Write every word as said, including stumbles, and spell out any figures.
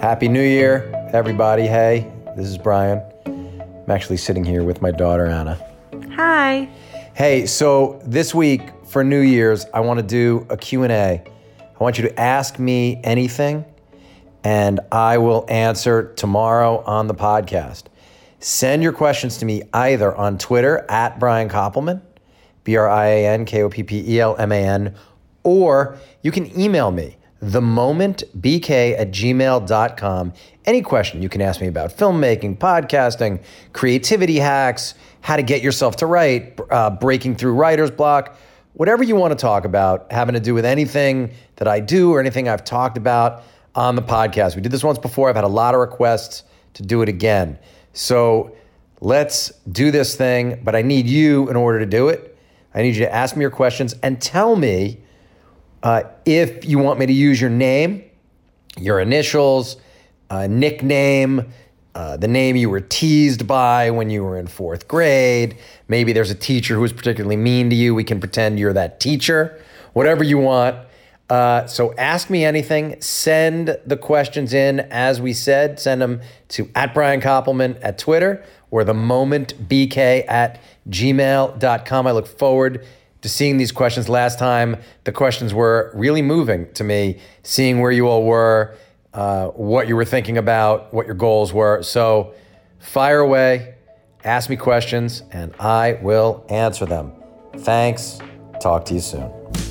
Happy New Year, everybody. Hey, this is Brian. I'm actually sitting here with my daughter, Anna. Hi. Hey, so this week for New Year's, I want to do a Q and A. I want you to ask me anything, and I will answer tomorrow on the podcast. Send your questions to me either on Twitter, at Brian Koppelman, B R I A N K O P P E L M A N, or you can email me, the moment b k at gmail dot com. Any question you can ask me about filmmaking, podcasting, creativity hacks, how to get yourself to write, uh, breaking through writer's block, whatever you want to talk about, having to do with anything that I do or anything I've talked about on the podcast. We did this once before. I've had a lot of requests to do it again. So let's do this thing, but I need you in order to do it. I need you to ask me your questions and tell me Uh, if you want me to use your name, your initials, uh, nickname, uh, the name you were teased by when you were in fourth grade, maybe there's a teacher who was particularly mean to you, we can pretend you're that teacher, whatever you want. Uh, so ask me anything. Send the questions in, as we said. Send them to at Brian Koppelman at Twitter or the moment b k at gmail dot com. I look forward to seeing these questions. Last time, the questions were really moving to me, seeing where you all were, uh, what you were thinking about, what your goals were. So fire away, ask me questions, and I will answer them. Thanks. Talk to you soon.